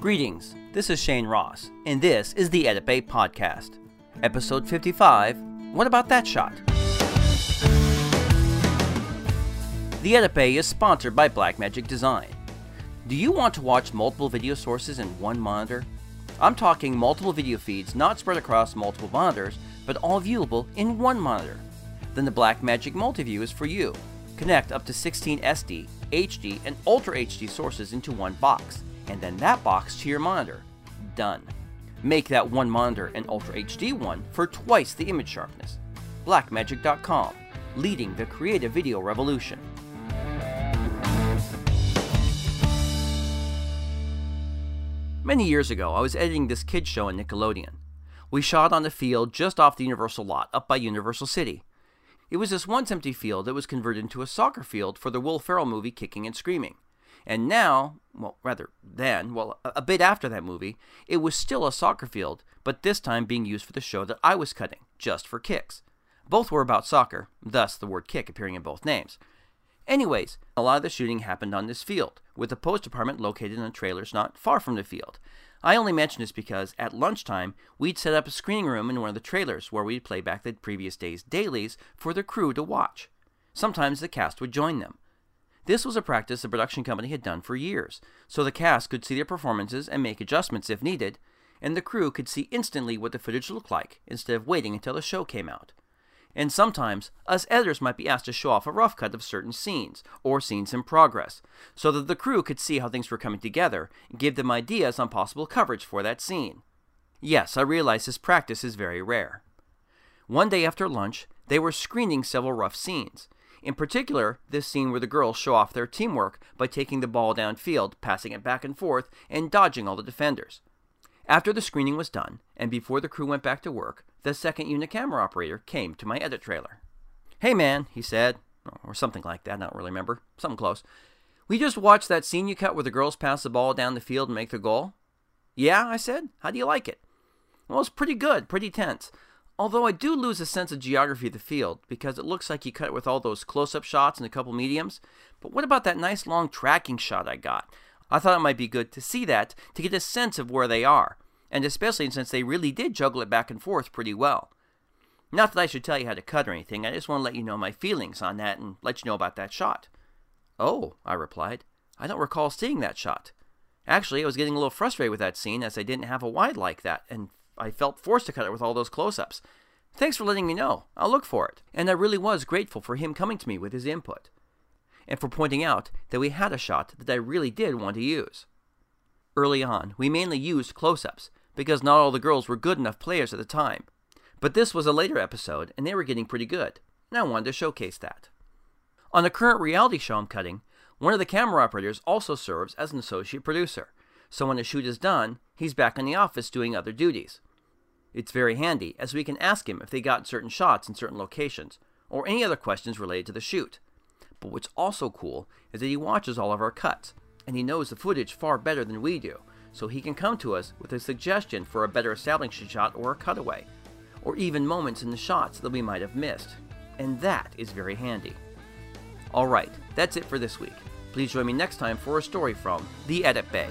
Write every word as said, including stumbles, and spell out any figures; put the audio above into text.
Greetings, this is Shane Ross, and this is the Edipay Podcast. Episode fifty-five, What About That Shot? The Edipay is sponsored by Blackmagic Design. Do you want to watch multiple video sources in one monitor? I'm talking multiple video feeds not spread across multiple monitors, but all viewable in one monitor. Then the Blackmagic Multiview is for you. Connect up to sixteen S D, H D, and Ultra H D sources into one box, and then that box to your monitor. Done. Make that one monitor an Ultra H D one for twice the image sharpness. Blackmagic dot com, leading the creative video revolution. Many years ago, I was editing this kids show on Nickelodeon. We shot on a field just off the Universal lot up by Universal City. It was this once empty field that was converted into a soccer field for the Will Ferrell movie Kicking and Screaming. And now, well, rather then, well, a bit after that movie, it was still a soccer field, but this time being used for the show that I was cutting, just for kicks. Both were about soccer, thus the word kick appearing in both names. Anyways, a lot of the shooting happened on this field, with the post department located in the trailers not far from the field. I only mention this because, at lunchtime, we'd set up a screening room in one of the trailers where we'd play back the previous day's dailies for the crew to watch. Sometimes the cast would join them. This was a practice the production company had done for years, so the cast could see their performances and make adjustments if needed, and the crew could see instantly what the footage looked like instead of waiting until the show came out. And sometimes, us editors might be asked to show off a rough cut of certain scenes, or scenes in progress, so that the crew could see how things were coming together and give them ideas on possible coverage for that scene. Yes, I realize this practice is very rare. One day after lunch, they were screening several rough scenes. In particular, this scene where the girls show off their teamwork by taking the ball downfield, passing it back and forth, and dodging all the defenders. After the screening was done, and before the crew went back to work, the second unit camera operator came to my edit trailer. "Hey man," he said, or something like that, I don't really remember, something close. "We just watched that scene you cut where the girls pass the ball down the field and make the goal." "Yeah," I said, "how do you like it?" "Well, it's pretty good, pretty tense. Although I do lose a sense of geography of the field, because it looks like you cut it with all those close-up shots and a couple mediums. But what about that nice long tracking shot I got? I thought it might be good to see that, to get a sense of where they are, and especially since they really did juggle it back and forth pretty well. Not that I should tell you how to cut or anything, I just want to let you know my feelings on that and let you know about that shot." "Oh," I replied, "I don't recall seeing that shot. Actually, I was getting a little frustrated with that scene as I didn't have a wide like that, and I felt forced to cut it with all those close-ups. Thanks for letting me know. I'll look for it." And I really was grateful for him coming to me with his input, and for pointing out that we had a shot that I really did want to use. Early on, we mainly used close-ups, because not all the girls were good enough players at the time. But this was a later episode, and they were getting pretty good, and I wanted to showcase that. On the current reality show I'm cutting, one of the camera operators also serves as an associate producer, so when the shoot is done, he's back in the office doing other duties. It's very handy, as we can ask him if they got certain shots in certain locations, or any other questions related to the shoot. But what's also cool is that he watches all of our cuts, and he knows the footage far better than we do, so he can come to us with a suggestion for a better establishing shot or a cutaway, or even moments in the shots that we might have missed, and that is very handy. Alright, that's it for this week. Please join me next time for a story from The Edit Bay.